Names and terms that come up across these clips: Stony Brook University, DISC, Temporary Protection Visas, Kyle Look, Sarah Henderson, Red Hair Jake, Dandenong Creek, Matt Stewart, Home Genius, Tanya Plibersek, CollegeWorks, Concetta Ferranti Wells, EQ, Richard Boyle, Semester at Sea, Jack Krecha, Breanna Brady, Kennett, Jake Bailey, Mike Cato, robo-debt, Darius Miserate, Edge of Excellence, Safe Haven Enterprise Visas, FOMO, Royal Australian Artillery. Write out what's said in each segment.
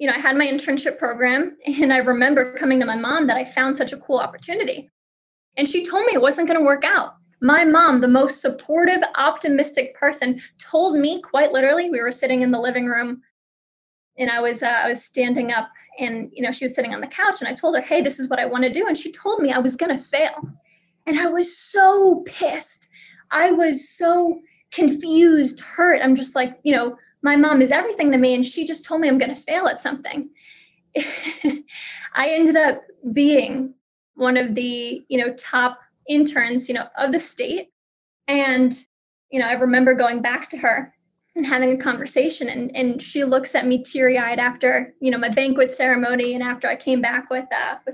you know, I had my internship program, and I remember coming to my mom that I found such a cool opportunity. And she told me it wasn't going to work out. My mom, the most supportive, optimistic person, told me quite literally, we were sitting in the living room and I was standing up, and, you know, she was sitting on the couch, and I told her, hey, this is what I want to do. And she told me I was going to fail. And I was so pissed. I was so confused, hurt. I'm just like, you know, my mom is everything to me, and she just told me I'm going to fail at something. I ended up being one of the, you know, top interns, you know, of the state. And, you know, I remember going back to her and having a conversation, and she looks at me teary eyed after, you know, my banquet ceremony. And after I came back with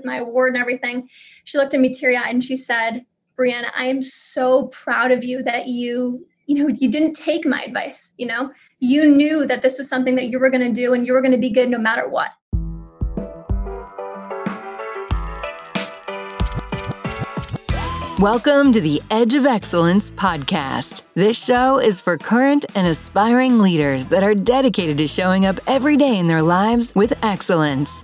my award and everything, she looked at me teary eyed and she said, Breanna, I am so proud of you that you didn't take my advice. You know, you knew that this was something that you were going to do and you were going to be good no matter what. Welcome to the Edge of Excellence podcast. This show is for current and aspiring leaders that are dedicated to showing up every day in their lives with excellence.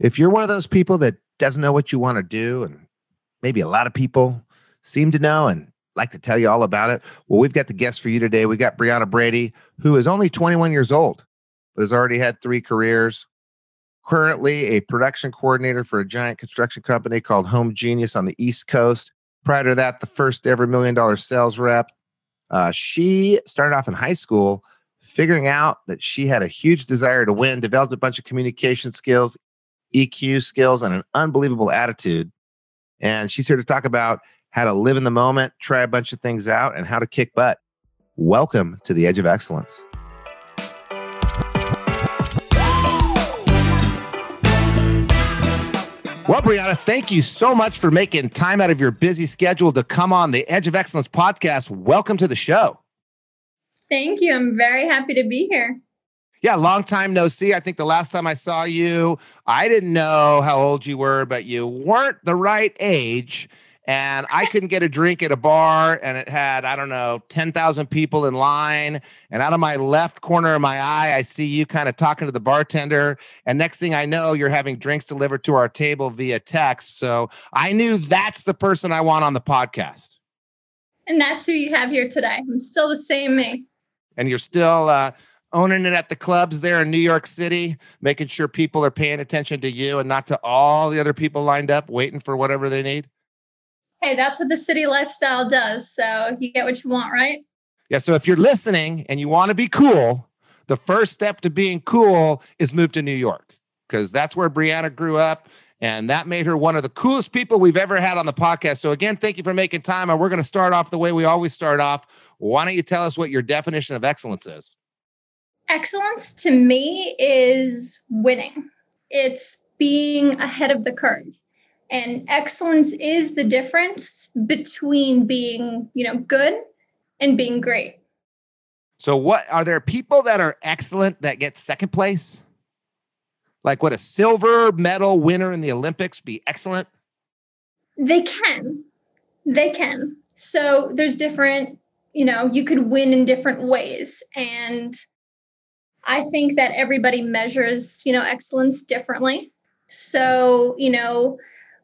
If you're one of those people that doesn't know what you want to do, and maybe a lot of people seem to know and like to tell you all about it, well, we've got the guest for you today. We got Breanna Brady, who is only 21 years old, but has already had 3 careers. Currently a production coordinator for a giant construction company called Home Genius on the East Coast. Prior to that, the first ever $1 million sales rep. She started off in high school, figuring out that she had a huge desire to win, developed a bunch of communication skills, EQ skills, and an unbelievable attitude. And she's here to talk about how to live in the moment, try a bunch of things out, and how to kick butt. Welcome to the Edge of Excellence. Well, Breanna, thank you so much for making time out of your busy schedule to come on the Edge of Excellence podcast. Welcome to the show. Thank you. I'm very happy to be here. Yeah, long time no see. I think the last time I saw you, I didn't know how old you were, but you weren't the right age. And I couldn't get a drink at a bar, and it had, I don't know, 10,000 people in line. And out of my left corner of my eye, I see you kind of talking to the bartender. And next thing I know, you're having drinks delivered to our table via text. So I knew that's the person I want on the podcast. And that's who you have here today. I'm still the same me. And you're still owning it at the clubs there in New York City, making sure people are paying attention to you and not to all the other people lined up waiting for whatever they need. Hey, that's what the city lifestyle does. So you get what you want, right? Yeah. So if you're listening and you want to be cool, the first step to being cool is move to New York, because that's where Breanna grew up. And that made her one of the coolest people we've ever had on the podcast. So again, thank you for making time. And we're going to start off the way we always start off. Why don't you tell us what your definition of excellence is? Excellence to me is winning. It's being ahead of the curve. And excellence is the difference between being, you know, good and being great. So what are there people that are excellent that get second place? Like, would a silver medal winner in the Olympics be excellent? They can. So there's different, you know, you could win in different ways. And I think that everybody measures, you know, excellence differently. So, you know,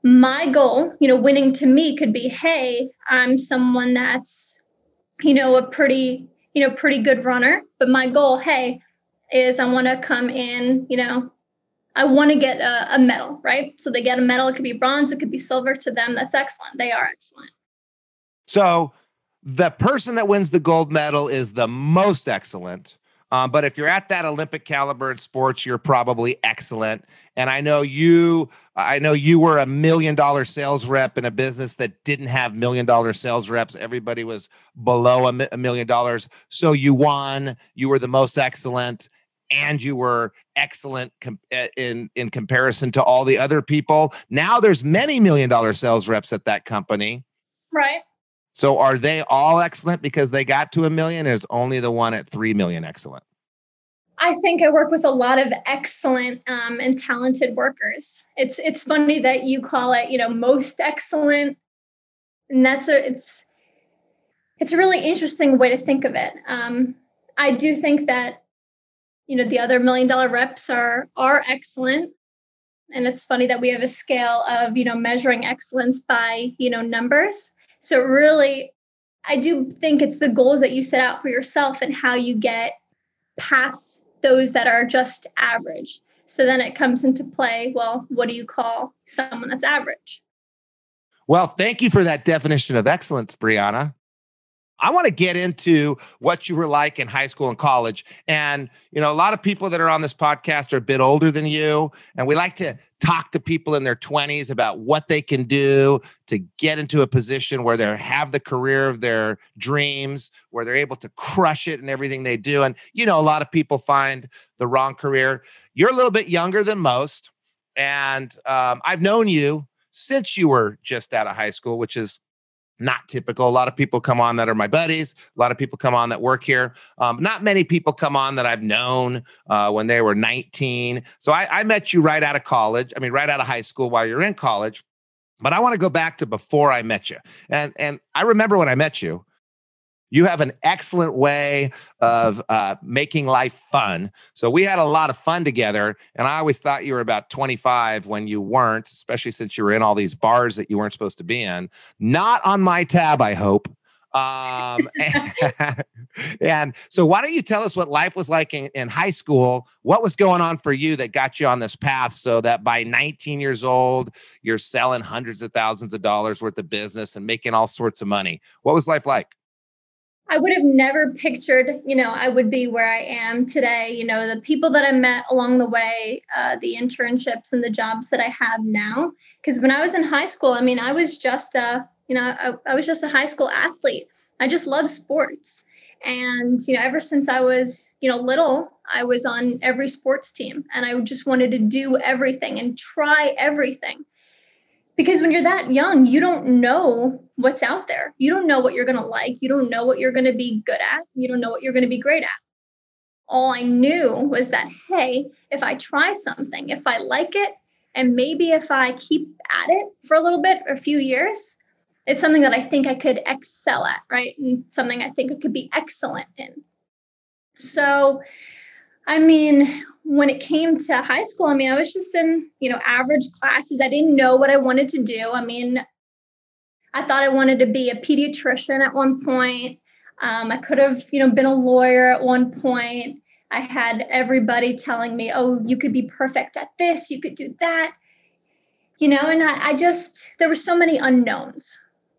my goal, you know, winning to me could be, hey, I'm someone that's, you know, a pretty good runner. But my goal, hey, is I want to come in, you know, I want to get a medal, right? So they get a medal. It could be bronze. It could be silver. To them, that's excellent. They are excellent. So the person that wins the gold medal is the most excellent. But if you're at that Olympic caliber in sports, you're probably excellent. And I know you were a $1 million sales rep in a business that didn't have $1 million sales reps. Everybody was below $1 million. So you won, you were the most excellent. and you were excellent in comparison to all the other people. Now there's many $1 million sales reps at that company. Right. So are they all excellent because they got to $1 million? There's only the one at $3 million excellent. I think I work with a lot of excellent and talented workers. It's funny that you call it, you know, most excellent. And that's it's a really interesting way to think of it. I do think that, you know, the other $1 million reps are excellent. And it's funny that we have a scale of, you know, measuring excellence by, you know, numbers. So really, I do think it's the goals that you set out for yourself and how you get past those that are just average. So then it comes into play, well, what do you call someone that's average? Well, thank you for that definition of excellence, Breanna. I want to get into what you were like in high school and college. And, you know, a lot of people that are on this podcast are a bit older than you. And we like to talk to people in their 20s about what they can do to get into a position where they have the career of their dreams, where they're able to crush it in everything they do. And, you know, a lot of people find the wrong career. You're a little bit younger than most. And I've known you since you were just out of high school, which is not typical. A lot of people come on that are my buddies. A lot of people come on that work here. Not many people come on that I've known when they were 19. So I met you right out of college. I mean, right out of high school while you're in college. But I want to go back to before I met you. And I remember when I met you, you have an excellent way of making life fun. So we had a lot of fun together. And I always thought you were about 25 when you weren't, especially since you were in all these bars that you weren't supposed to be in. Not on my tab, I hope. And so why don't you tell us what life was like in high school? What was going on for you that got you on this path so that by 19 years old, you're selling hundreds of thousands of dollars worth of business and making all sorts of money? What was life like? I would have never pictured, you know, I would be where I am today. You know, the people that I met along the way, the internships and the jobs that I have now. Because when I was in high school, I mean, I was just I was just a high school athlete. I just love sports. And, you know, ever since I was, you know, little, I was on every sports team and I just wanted to do everything and try everything. Because when you're that young, you don't know what's out there. You don't know what you're going to like. You don't know what you're going to be good at. You don't know what you're going to be great at. All I knew was that, hey, if I try something, if I like it, and maybe if I keep at it for a little bit or a few years, it's something that I think I could excel at, right? And something I think I could be excellent in. So, I mean, when it came to high school, I mean, I was just in, you know, average classes. I didn't know what I wanted to do. I mean, I thought I wanted to be a pediatrician at one point. I could have, you know, been a lawyer at one point. I had everybody telling me, oh, you could be perfect at this. You could do that, you know, and I just, there were so many unknowns,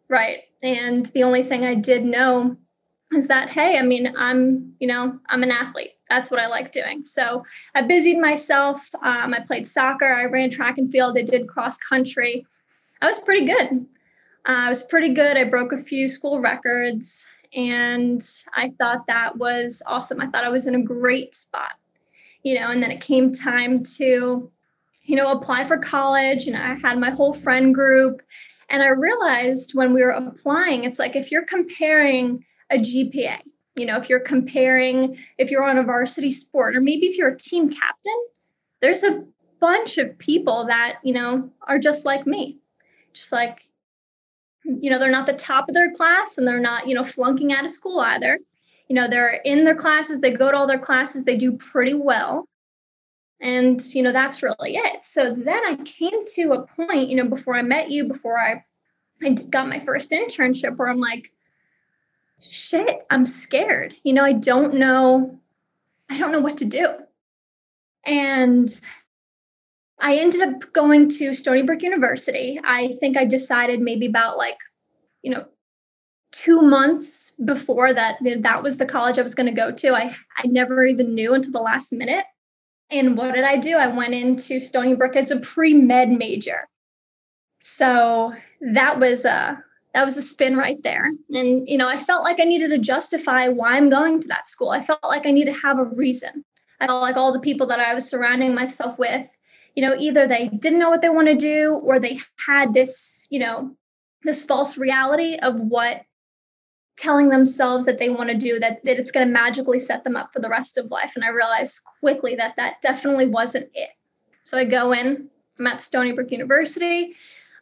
right? And the only thing I did know is that, hey, I mean, I'm an athlete. That's what I like doing. So I busied myself. I played soccer. I ran track and field. I did cross country. I was pretty good. I broke a few school records and I thought that was awesome. I thought I was in a great spot, you know, and then it came time to, you know, apply for college. And I had my whole friend group. And I realized when we were applying, it's like, if you're comparing a GPA, you know, if you're comparing, if you're on a varsity sport, or maybe if you're a team captain, there's a bunch of people that, you know, are just like me, just like, you know, they're not the top of their class and they're not, you know, flunking out of school either. You know, they're in their classes, they go to all their classes, they do pretty well. And, you know, that's really it. So then I came to a point, you know, before I met you, before I got my first internship where I'm like, shit, I'm scared. You know, I don't know what to do. And I ended up going to Stony Brook University. I think I decided maybe about 2 months before that was the college I was going to go to. I never even knew until the last minute. And what did I do? I went into Stony Brook as a pre-med major. So that was a spin right there. And, you know, I felt like I needed to justify why I'm going to that school. I felt like I needed to have a reason. I felt like all the people that I was surrounding myself with, you know, either they didn't know what they want to do, or they had this, you know, this false reality of what telling themselves that they want to do, that it's going to magically set them up for the rest of life. And I realized quickly that definitely wasn't it. So I go in, I'm at Stony Brook University.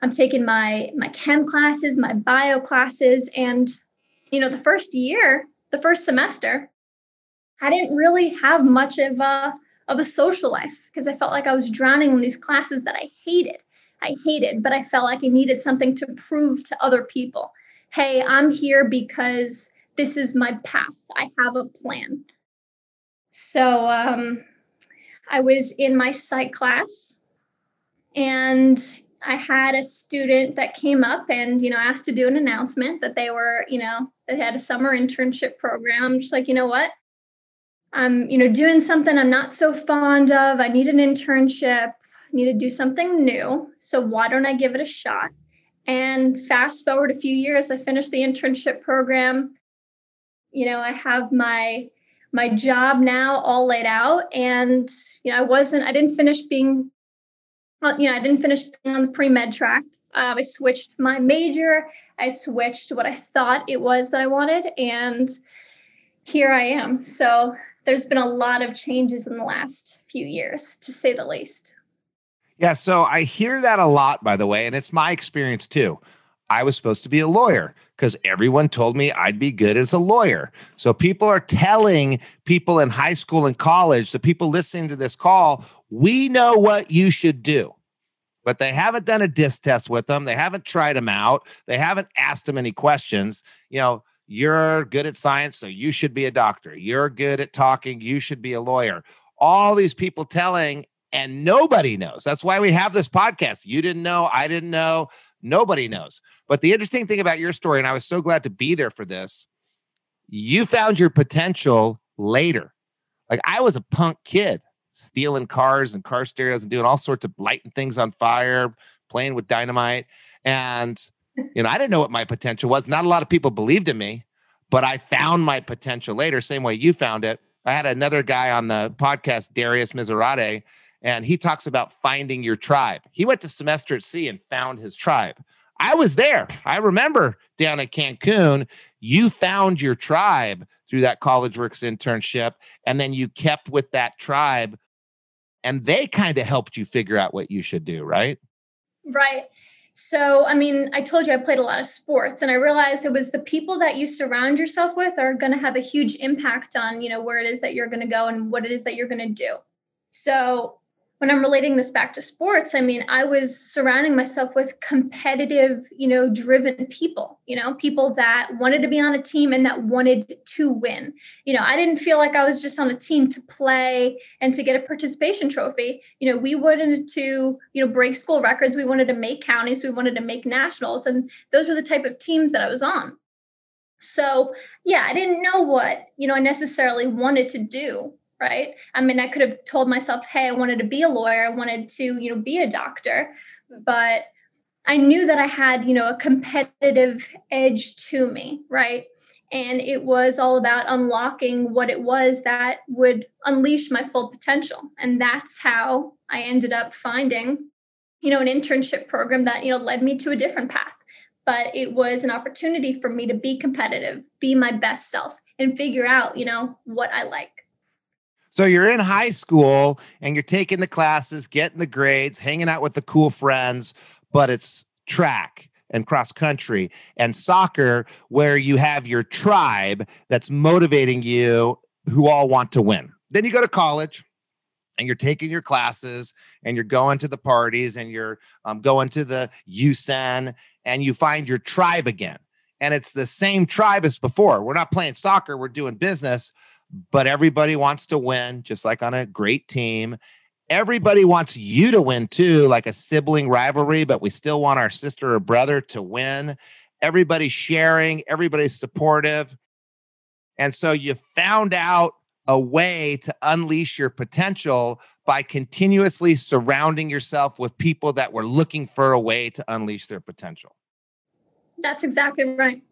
I'm taking my chem classes, my bio classes. And, you know, the first semester, I didn't really have much of a social life, because I felt like I was drowning in these classes that I hated, but I felt like I needed something to prove to other people. Hey, I'm here because this is my path. I have a plan. So I was in my psych class, and I had a student that came up and, you know, asked to do an announcement that they were, you know, they had a summer internship program. I'm just like, you know what? I'm, you know, doing something I'm not so fond of. I need an internship. I need to do something new. So why don't I give it a shot? And fast forward a few years, I finished the internship program. You know, I have my job now all laid out, and, you know, I didn't finish being on the pre-med track. I switched my major. I switched what I thought it was that I wanted, and here I am. So there's been a lot of changes in the last few years, to say the least. Yeah, so I hear that a lot, by the way, and it's my experience too. I was supposed to be a lawyer because everyone told me I'd be good as a lawyer. So people are telling people in high school and college, the people listening to this call, we know what you should do. But they haven't done a DISC test with them. They haven't tried them out. They haven't asked them any questions. You know, you're good at science, so you should be a doctor. You're good at talking. You should be a lawyer. All these people telling, and nobody knows. That's why we have this podcast. You didn't know. I didn't know. Nobody knows. But the interesting thing about your story, and I was so glad to be there for this, you found your potential later. Like, I was a punk kid, stealing cars and car stereos and doing all sorts of lighting things on fire, playing with dynamite. And, you know, I didn't know what my potential was. Not a lot of people believed in me, but I found my potential later, same way you found it. I had another guy on the podcast, Darius Miserate, and he talks about finding your tribe. He went to Semester at Sea and found his tribe. I was there. I remember down at Cancun, you found your tribe through that CollegeWorks internship. And then you kept with that tribe, and they kind of helped you figure out what you should do, right? Right. So, I mean, I told you I played a lot of sports, and I realized it was the people that you surround yourself with are going to have a huge impact on, you know, where it is that you're going to go and what it is that you're going to do. So, when I'm relating this back to sports, I mean, I was surrounding myself with competitive, you know, driven people, you know, people that wanted to be on a team and that wanted to win. You know, I didn't feel like I was just on a team to play and to get a participation trophy. You know, we wanted to, you know, break school records. We wanted to make counties. We wanted to make nationals. And those are the type of teams that I was on. So, yeah, I didn't know what, you know, I necessarily wanted to do. Right. I mean, I could have told myself, hey, I wanted to be a lawyer. I wanted to, you know, be a doctor. But I knew that I had, you know, a competitive edge to me. Right. And it was all about unlocking what it was that would unleash my full potential. And that's how I ended up finding, you know, an internship program that, you know, led me to a different path. But it was an opportunity for me to be competitive, be my best self, and figure out, you know, what I like. So you're in high school and you're taking the classes, getting the grades, hanging out with the cool friends, but it's track and cross country and soccer where you have your tribe that's motivating you, who all want to win. Then you go to college and you're taking your classes and you're going to the parties and you're going to the USEN, and you find your tribe again. And it's the same tribe as before. We're not playing soccer. We're doing business. But everybody wants to win, just like on a great team. Everybody wants you to win too, like a sibling rivalry, but we still want our sister or brother to win. Everybody's sharing, everybody's supportive. And so you found out a way to unleash your potential by continuously surrounding yourself with people that were looking for a way to unleash their potential. That's exactly right.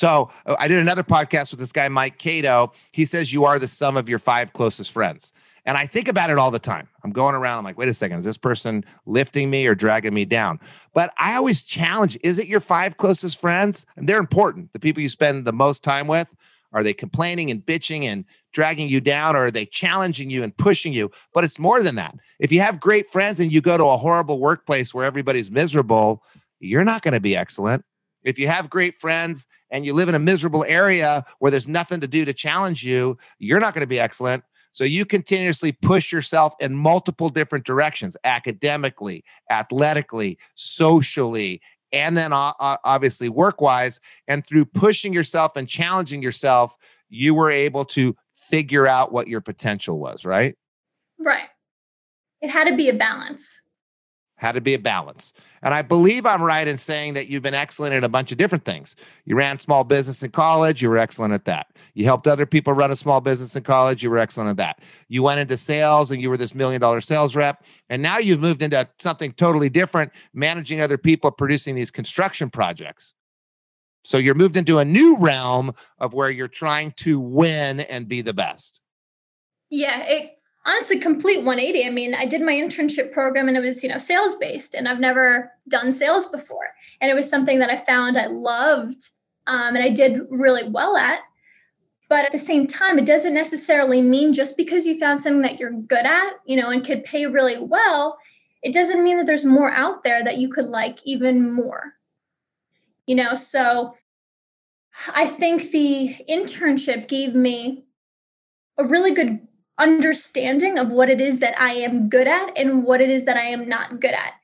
So I did another podcast with this guy, Mike Cato. He says, you are the sum of your 5 closest friends. And I think about it all the time. I'm going around. I'm like, wait a second. Is this person lifting me or dragging me down? But I always challenge, is it your 5 closest friends? And they're important. The people you spend the most time with. Are they complaining and bitching and dragging you down, or are they challenging you and pushing you? But it's more than that. If you have great friends and you go to a horrible workplace where everybody's miserable, you're not going to be excellent. If you have great friends and you live in a miserable area where there's nothing to do to challenge you, you're not going to be excellent. So you continuously push yourself in multiple different directions, academically, athletically, socially, and then obviously work-wise. And through pushing yourself and challenging yourself, you were able to figure out what your potential was, right? Right. It had to be a balance. Had to be a balance. And I believe I'm right in saying that you've been excellent at a bunch of different things. You ran small business in college. You were excellent at that. You helped other people run a small business in college. You were excellent at that. You went into sales and you were this $1 million sales rep. And now you've moved into something totally different, managing other people, producing these construction projects. So you're moved into a new realm of where you're trying to win and be the best. Yeah, honestly, complete 180. I mean, I did my internship program and it was, sales-based, and I've never done sales before. And it was something that I found I loved and I did really well at. But at the same time, it doesn't necessarily mean just because you found something that you're good at, and could pay really well, it doesn't mean that there's more out there that you could like even more. So I think the internship gave me a really good understanding of what it is that I am good at and what it is that I am not good at.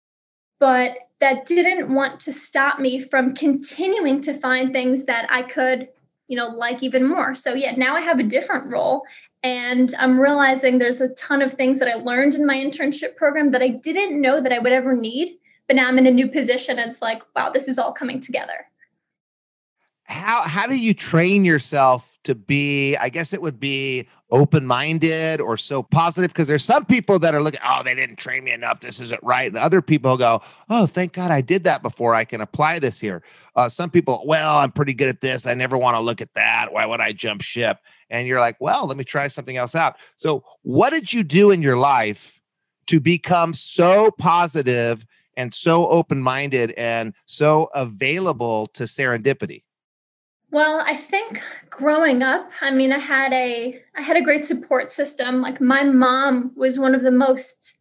But that didn't want to stop me from continuing to find things that I could, like even more. So yeah, now I have a different role, and I'm realizing there's a ton of things that I learned in my internship program that I didn't know that I would ever need. But now I'm in a new position. And it's like, wow, this is all coming together. How do you train yourself to be, I guess it would be open-minded or so positive? Because there's some people that are looking, oh, they didn't train me enough. This isn't right. And other people go, oh, thank God I did that before. I can apply this here. Some people, well, I'm pretty good at this. I never want to look at that. Why would I jump ship? And you're like, well, let me try something else out. So what did you do in your life to become so positive and so open-minded and so available to serendipity? Well, I think growing up, I had a great support system. Like my mom was one of the most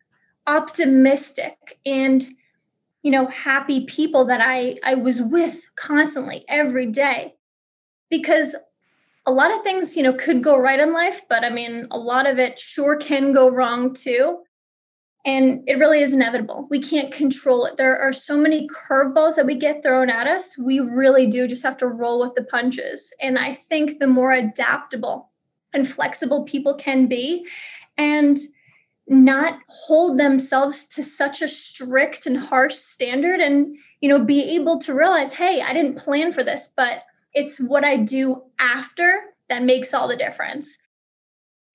optimistic and, happy people that I was with constantly every day, because a lot of things, could go right in life, but a lot of it sure can go wrong too. And it really is inevitable. We can't control it. There are so many curveballs that we get thrown at us. We really do just have to roll with the punches. And I think the more adaptable and flexible people can be, and not hold themselves to such a strict and harsh standard, and, be able to realize, hey, I didn't plan for this, but it's what I do after that makes all the difference.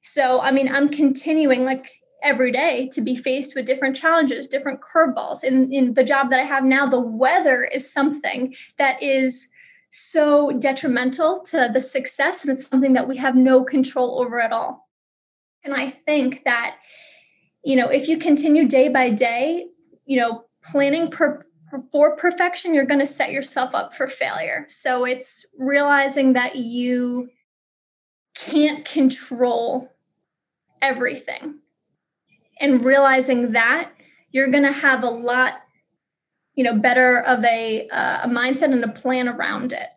So, I'm continuing every day to be faced with different challenges, different curveballs. In the job that I have now, the weather is something that is so detrimental to the success, and it's something that we have no control over at all. And I think that, if you continue day by day, planning for perfection, you're going to set yourself up for failure. So it's realizing that you can't control everything. And realizing that you're going to have a lot, better of a mindset and a plan around it.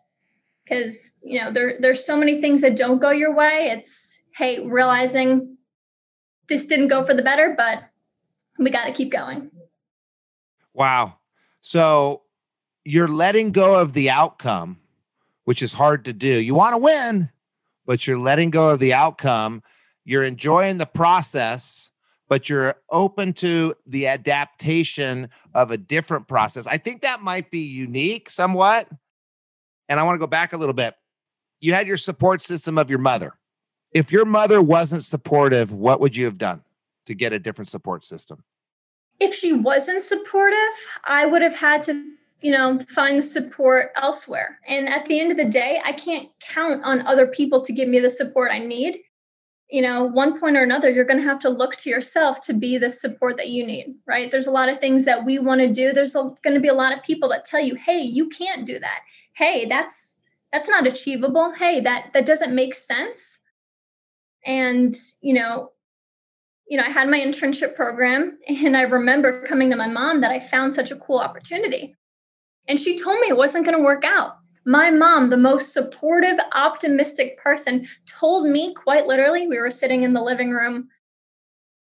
Because, there's so many things that don't go your way. It's, hey, realizing this didn't go for the better, but we got to keep going. Wow. So you're letting go of the outcome, which is hard to do. You want to win, but you're letting go of the outcome. You're enjoying the process, but you're open to the adaptation of a different process. I think that might be unique somewhat. And I want to go back a little bit. You had your support system of your mother. If your mother wasn't supportive, what would you have done to get a different support system? If she wasn't supportive, I would have had to you know, find the support elsewhere. And at the end of the day, I can't count on other people to give me the support I need. You know, one point or another, you're going to have to look to yourself to be the support that you need, right? There's a lot of things that we want to do. There's going to be a lot of people that tell you, hey, you can't do that. Hey, that's not achievable. Hey, that doesn't make sense. And, you know, I had my internship program, and I remember coming to my mom that I found such a cool opportunity. And she told me it wasn't going to work out. My mom, the most supportive, optimistic person, told me quite literally, we were sitting in the living room,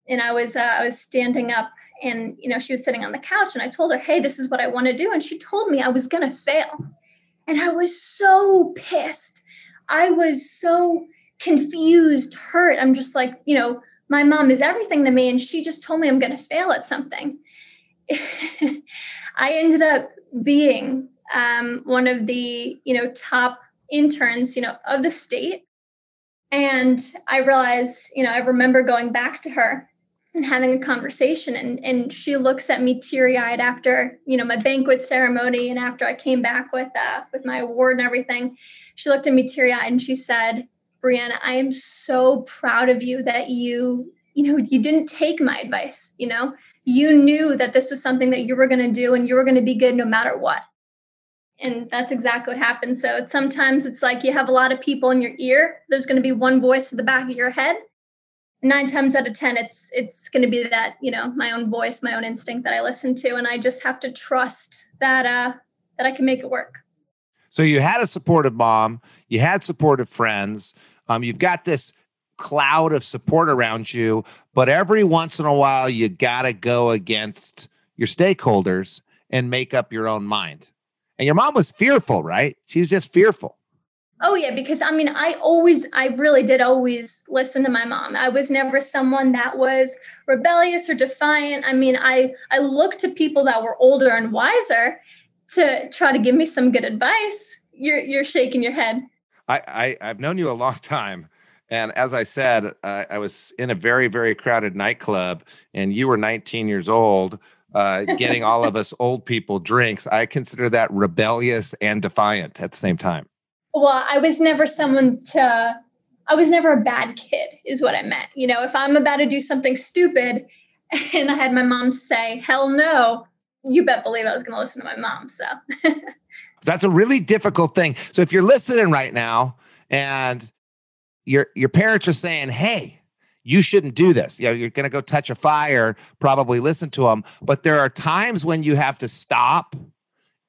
and I was standing up, and, you know, she was sitting on the couch, and I told her, hey, this is what I want to do. And she told me I was going to fail. And I was so pissed. I was so confused, hurt. I'm just like, you know, my mom is everything to me, and she just told me I'm going to fail at something. I ended up being one of the, you know, top interns, you know, of the state. And I realized, you know, I remember going back to her and having a conversation, and she looks at me teary-eyed after, you know, my banquet ceremony. And after I came back with my award and everything, she looked at me teary-eyed and she said, Breanna, I am so proud of you that you didn't take my advice. You know, you knew that this was something that you were going to do, and you were going to be good no matter what. And that's exactly what happened. So sometimes it's like you have a lot of people in your ear. There's going to be one voice at the back of your head. 9 times out of 10, it's going to be that, you know, my own voice, my own instinct that I listen to. And I just have to trust that I can make it work. So you had a supportive mom, you had supportive friends, you've got this cloud of support around you, but every once in a while, you got to go against your stakeholders and make up your own mind. And your mom was fearful, right? She's just fearful. Oh, yeah, because I mean, I really did always listen to my mom. I was never someone that was rebellious or defiant. I mean, I looked to people that were older and wiser to try to give me some good advice. You're shaking your head. I've known you a long time. And as I said, I was in a very, very crowded nightclub, and you were 19 years old, getting all of us old people drinks. I consider that rebellious and defiant at the same time. Well, I was never a bad kid is what I meant. You know, if I'm about to do something stupid and I had my mom say, hell no, you bet believe I was going to listen to my mom. So that's a really difficult thing. So if you're listening right now and your parents are saying, hey, you shouldn't do this. You know, you're going to go touch a fire, probably listen to them. But there are times when you have to stop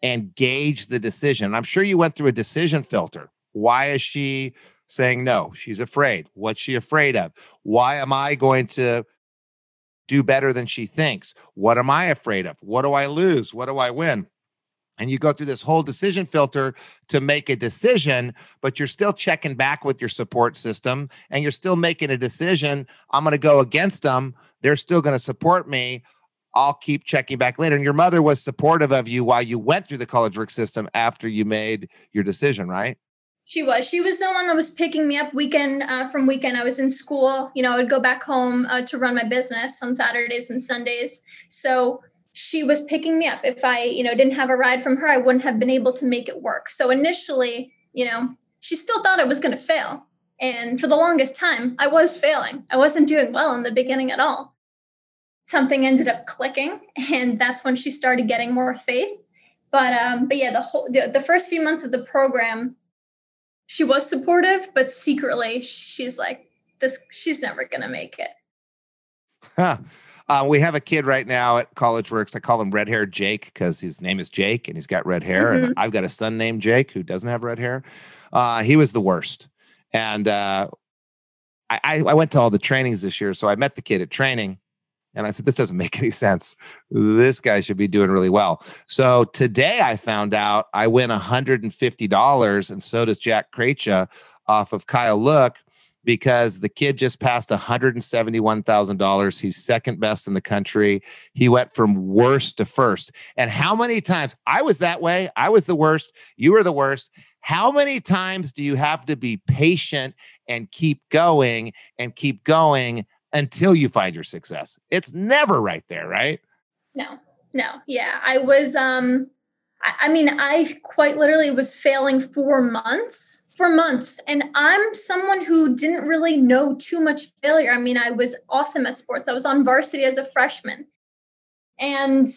and gauge the decision. I'm sure you went through a decision filter. Why is she saying no? She's afraid. What's she afraid of? Why am I going to do better than she thinks? What am I afraid of? What do I lose? What do I win? And you go through this whole decision filter to make a decision, but you're still checking back with your support system, and you're still making a decision. I'm going to go against them. They're still going to support me. I'll keep checking back later. And your mother was supportive of you while you went through the CollegeWorks system after you made your decision, right? She was. She was the one that was picking me up weekend from weekend. I was in school. You know, I would go back home to run my business on Saturdays and Sundays. So she was picking me up. If I, you know, didn't have a ride from her, I wouldn't have been able to make it work. So initially, you know, she still thought I was going to fail. And for the longest time, I was failing. I wasn't doing well in the beginning at all. Something ended up clicking, and that's when she started getting more faith. But yeah, the first few months of the program, she was supportive, but secretly she's like, she's never going to make it. Huh. We have a kid right now at CollegeWorks. I call him Red Hair Jake because his name is Jake and he's got red hair. Mm-hmm. And I've got a son named Jake who doesn't have red hair. He was the worst. And I went to all the trainings this year. So I met the kid at training and I said, this doesn't make any sense. This guy should be doing really well. So today I found out I win $150, and so does Jack Krecha off of Kyle Look, because the kid just passed $171,000. He's second best in the country. He went from worst to first. And how many times? I was that way. I was the worst. You were the worst. How many times do you have to be patient and keep going until you find your success? It's never right there, right? No. Yeah. I was I mean, I quite literally was failing for months. And I'm someone who didn't really know too much failure. I mean, I was awesome at sports. I was on varsity as a freshman. And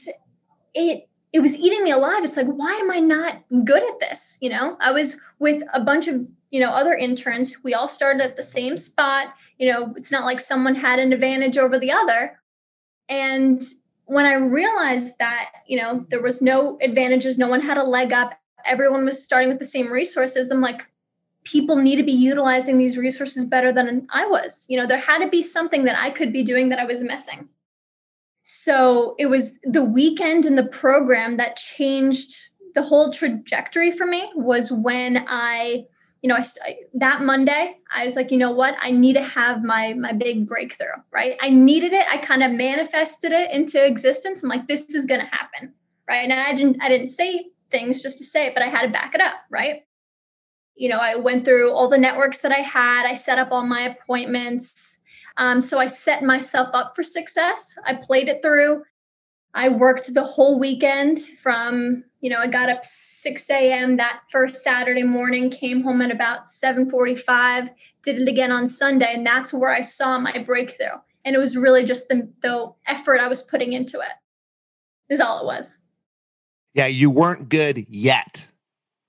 it was eating me alive. It's like, why am I not good at this? You know, I was with a bunch of, other interns. We all started at the same spot. You know, it's not like someone had an advantage over the other. And when I realized that, there was no advantages, no one had a leg up, everyone was starting with the same resources. I'm like, people need to be utilizing these resources better than I was. There had to be something that I could be doing that I was missing. So it was the weekend in the program that changed the whole trajectory for me. Was when that Monday, I was like, you know what? I need to have my big breakthrough, right? I needed it. I kind of manifested it into existence. I'm like, this is going to happen, right? And I didn't say things just to say it, but I had to back it up, right? I went through all the networks that I had. I set up all my appointments. So I set myself up for success. I played it through. I worked the whole weekend from, I got up 6 a.m. that first Saturday morning, came home at about 7:45, did it again on Sunday. And that's where I saw my breakthrough. And it was really just the effort I was putting into it is all it was. Yeah, you weren't good yet.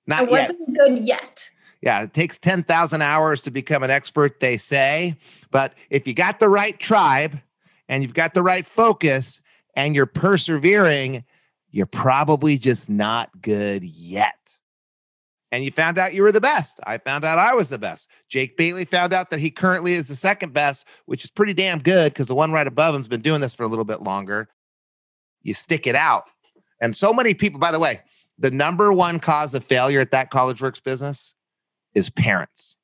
Not yet. I wasn't good yet. Yeah, it takes 10,000 hours to become an expert, they say. But if you got the right tribe and you've got the right focus and you're persevering, you're probably just not good yet. And you found out you were the best. I found out I was the best. Jake Bailey found out that he currently is the second best, which is pretty damn good because the one right above him has been doing this for a little bit longer. You stick it out. And so many people, by the way, the number one cause of failure at that CollegeWorks business is parents.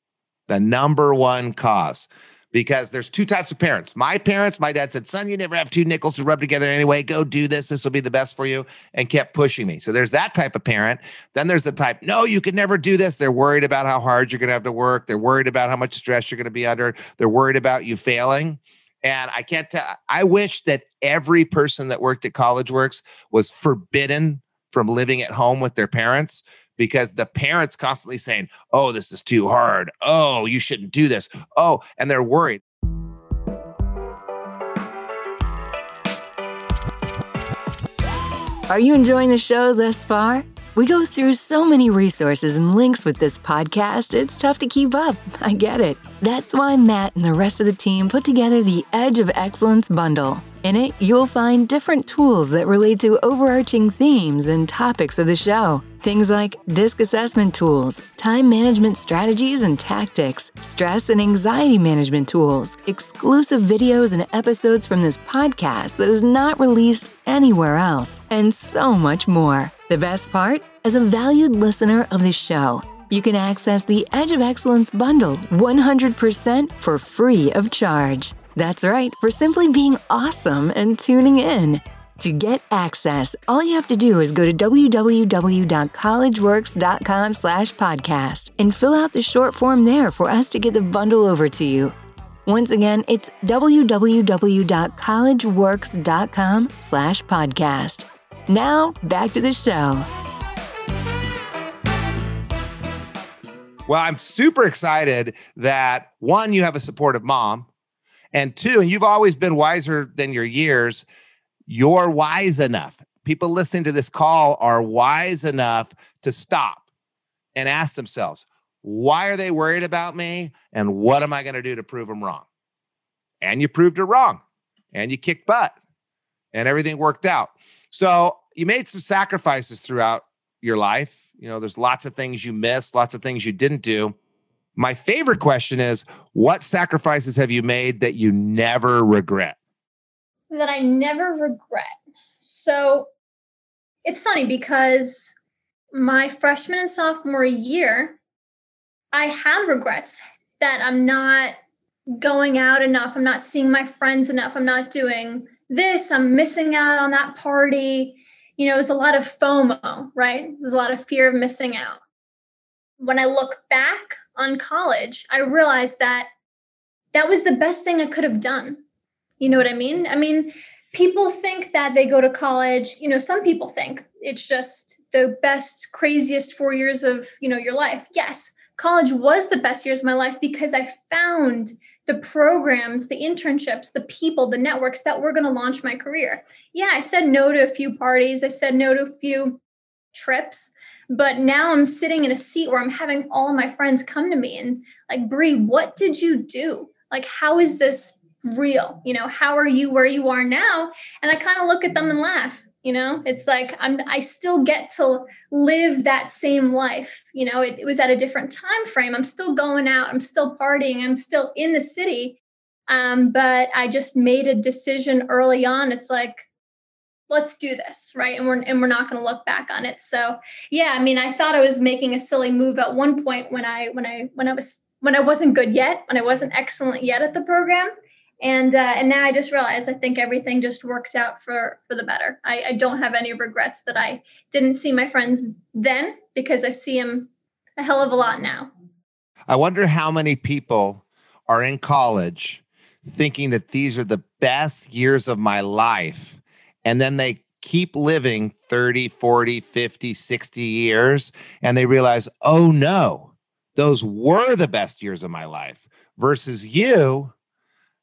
The number one cause, because there's two types of parents. My parents, my dad said, son, you never have two nickels to rub together anyway. Go do this. This will be the best for you, and kept pushing me. So there's that type of parent. Then there's the type, no, you could never do this. They're worried about how hard you're going to have to work. They're worried about how much stress you're going to be under. They're worried about you failing. And I can't tell. I wish that every person that worked at CollegeWorks was forbidden from living at home with their parents, because the parents constantly saying, oh, this is too hard. Oh, you shouldn't do this. Oh, and they're worried. Are you enjoying the show thus far? We go through so many resources and links with this podcast, it's tough to keep up. I get it. That's why Matt and the rest of the team put together the Edge of Excellence bundle. In it, you'll find different tools that relate to overarching themes and topics of the show. Things like DISC assessment tools, time management strategies and tactics, stress and anxiety management tools, exclusive videos and episodes from this podcast that is not released anywhere else, and so much more. The best part? As a valued listener of the show, you can access the Edge of Excellence bundle 100% for free of charge. That's right, for simply being awesome and tuning in. To get access, all you have to do is go to www.collegeworks.com/podcast and fill out the short form there for us to get the bundle over to you. Once again, it's www.collegeworks.com/podcast. Now, back to the show. Well, I'm super excited that, one, you have a supportive mom. And two, and you've always been wiser than your years, you're wise enough. People listening to this call are wise enough to stop and ask themselves, why are they worried about me? And what am I going to do to prove them wrong? And you proved it wrong. And you kicked butt. And everything worked out. So you made some sacrifices throughout your life. There's lots of things you missed, lots of things you didn't do. My favorite question is, what sacrifices have you made that you never regret? That I never regret. So it's funny because my freshman and sophomore year, I had regrets that I'm not going out enough. I'm not seeing my friends enough. I'm not doing this. I'm missing out on that party. It was a lot of FOMO, right? There's a lot of fear of missing out. When I look back on college, I realized that was the best thing I could have done. You know what I mean? I mean, people think that they go to college, you know, some people think it's just the best, craziest 4 years of, you know, your life. Yes, college was the best years of my life because I found the programs, the internships, the people, the networks that were going to launch my career. Yeah, I said no to a few parties. I said no to a few trips. But now I'm sitting in a seat where I'm having all my friends come to me and like, Bree, what did you do? Like, how is this real? You know, how are you where you are now? And I kind of look at them and laugh, you know, it's like, I still get to live that same life. You know, it was at a different time frame. I'm still going out. I'm still partying. I'm still in the city. But I just made a decision early on. It's like, let's do this. Right. And we're not going to look back on it. So yeah, I mean, I thought I was making a silly move at one point when I wasn't good yet, when I wasn't excellent yet at the program. And now I just realized, I think everything just worked out for the better. I don't have any regrets that I didn't see my friends then, because I see them a hell of a lot now. I wonder how many people are in college thinking that these are the best years of my life. And then they keep living 30, 40, 50, 60 years. And they realize, oh no, those were the best years of my life. Versus you,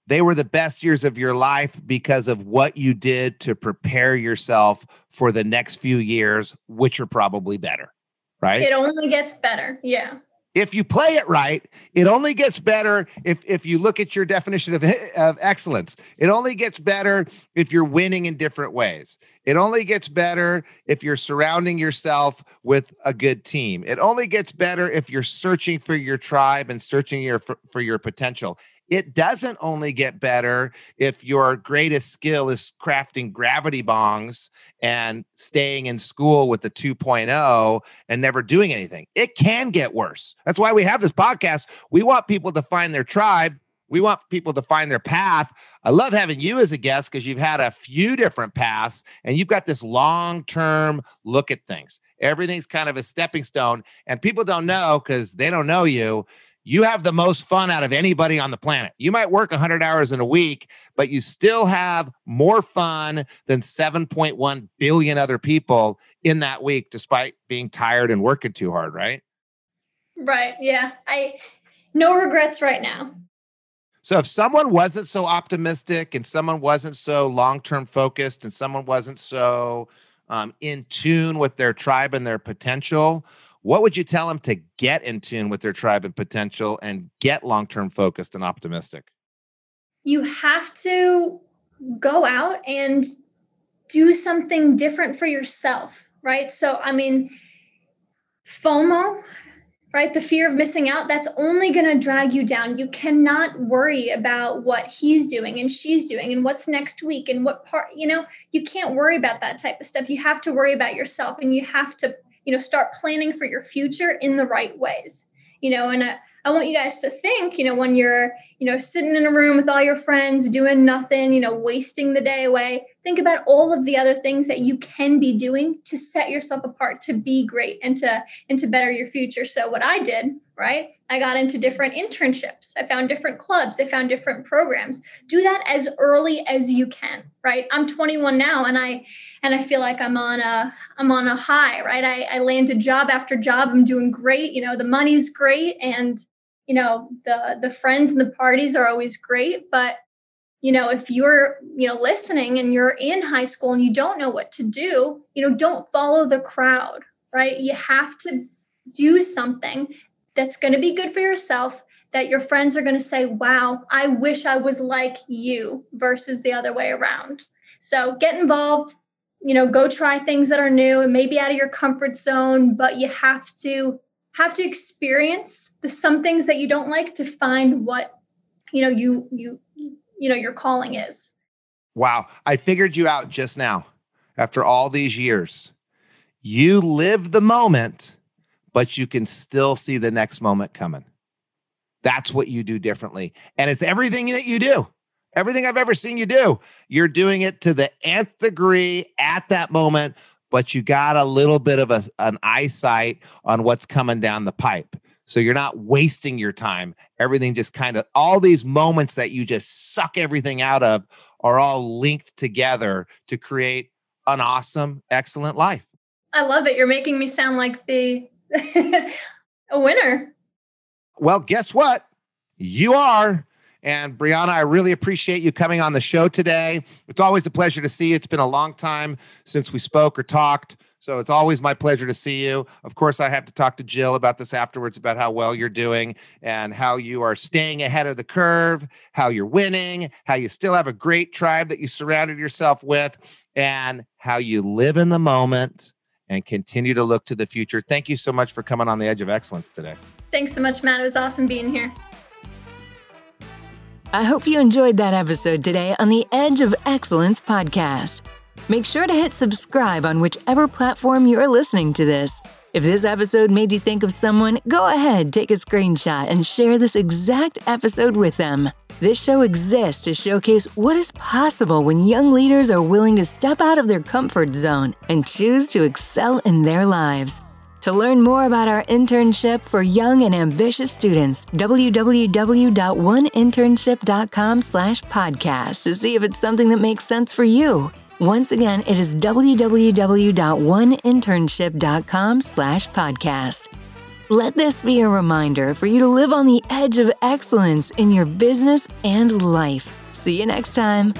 they were the best years of your life because of what you did to prepare yourself for the next few years, which are probably better, right? It only gets better. Yeah. If you play it right, it only gets better if you look at your definition of excellence. It only gets better if you're winning in different ways. It only gets better if you're surrounding yourself with a good team. It only gets better if you're searching for your tribe and searching for your potential. It doesn't only get better if your greatest skill is crafting gravity bongs and staying in school with the 2.0 and never doing anything. It can get worse. That's why we have this podcast. We want people to find their tribe. We want people to find their path. I love having you as a guest because you've had a few different paths and you've got this long-term look at things. Everything's kind of a stepping stone, and people don't know because they don't know you. You have the most fun out of anybody on the planet. You might work 100 hours in a week, but you still have more fun than 7.1 billion other people in that week, despite being tired and working too hard, right? Right, yeah. No regrets right now. So if someone wasn't so optimistic and someone wasn't so long-term focused and someone wasn't so in tune with their tribe and their potential, what would you tell them to get in tune with their tribe and potential and get long-term focused and optimistic? You have to go out and do something different for yourself, right? So, I mean, FOMO, right? The fear of missing out, that's only going to drag you down. You cannot worry about what he's doing and she's doing and what's next week and what part, you know, you can't worry about that type of stuff. You have to worry about yourself, and you have to, you know, start planning for your future in the right ways, you know, and I want you guys to think, you know, when you're, you know, sitting in a room with all your friends doing nothing, you know, wasting the day away, think about all of the other things that you can be doing to set yourself apart, to be great and to better your future. So what I did, right, I got into different internships. I found different clubs. I found different programs. Do that as early as you can, right? I'm 21 now, and I feel like I'm on a high, right? I landed job after job. I'm doing great. You know, the money's great, and you know, the friends and the parties are always great. But, you know, if you're, you know, listening and you're in high school and you don't know what to do, you know, don't follow the crowd, right? You have to do something that's going to be good for yourself, that your friends are going to say, wow, I wish I was like you, versus the other way around. So get involved, you know, go try things that are new and maybe out of your comfort zone, but you have to experience some things that you don't like to find what, you know, you know, your calling is. Wow. I figured you out just now. After all these years, you live the moment, but you can still see the next moment coming. That's what you do differently. And it's everything that you do. Everything I've ever seen you do, you're doing it to the nth degree at that moment, but you got a little bit of an eyesight on what's coming down the pipe. So you're not wasting your time. Everything just kind of, all these moments that you just suck everything out of are all linked together to create an awesome, excellent life. I love it. You're making me sound like a winner. Well, guess what? You are. And Breanna, I really appreciate you coming on the show today. It's always a pleasure to see you. It's been a long time since we spoke or talked. So it's always my pleasure to see you. Of course, I have to talk to Jill about this afterwards, about how well you're doing and how you are staying ahead of the curve, how you're winning, how you still have a great tribe that you surrounded yourself with, and how you live in the moment and continue to look to the future. Thank you so much for coming on the Edge of Excellence today. Thanks so much, Matt. It was awesome being here. I hope you enjoyed that episode today on the Edge of Excellence podcast. Make sure to hit subscribe on whichever platform you're listening to this. If this episode made you think of someone, go ahead, take a screenshot, and share this exact episode with them. This show exists to showcase what is possible when young leaders are willing to step out of their comfort zone and choose to excel in their lives. To learn more about our internship for young and ambitious students, www.oneinternship.com/podcast to see if it's something that makes sense for you. Once again, it is www.oneinternship.com/podcast. Let this be a reminder for you to live on the edge of excellence in your business and life. See you next time.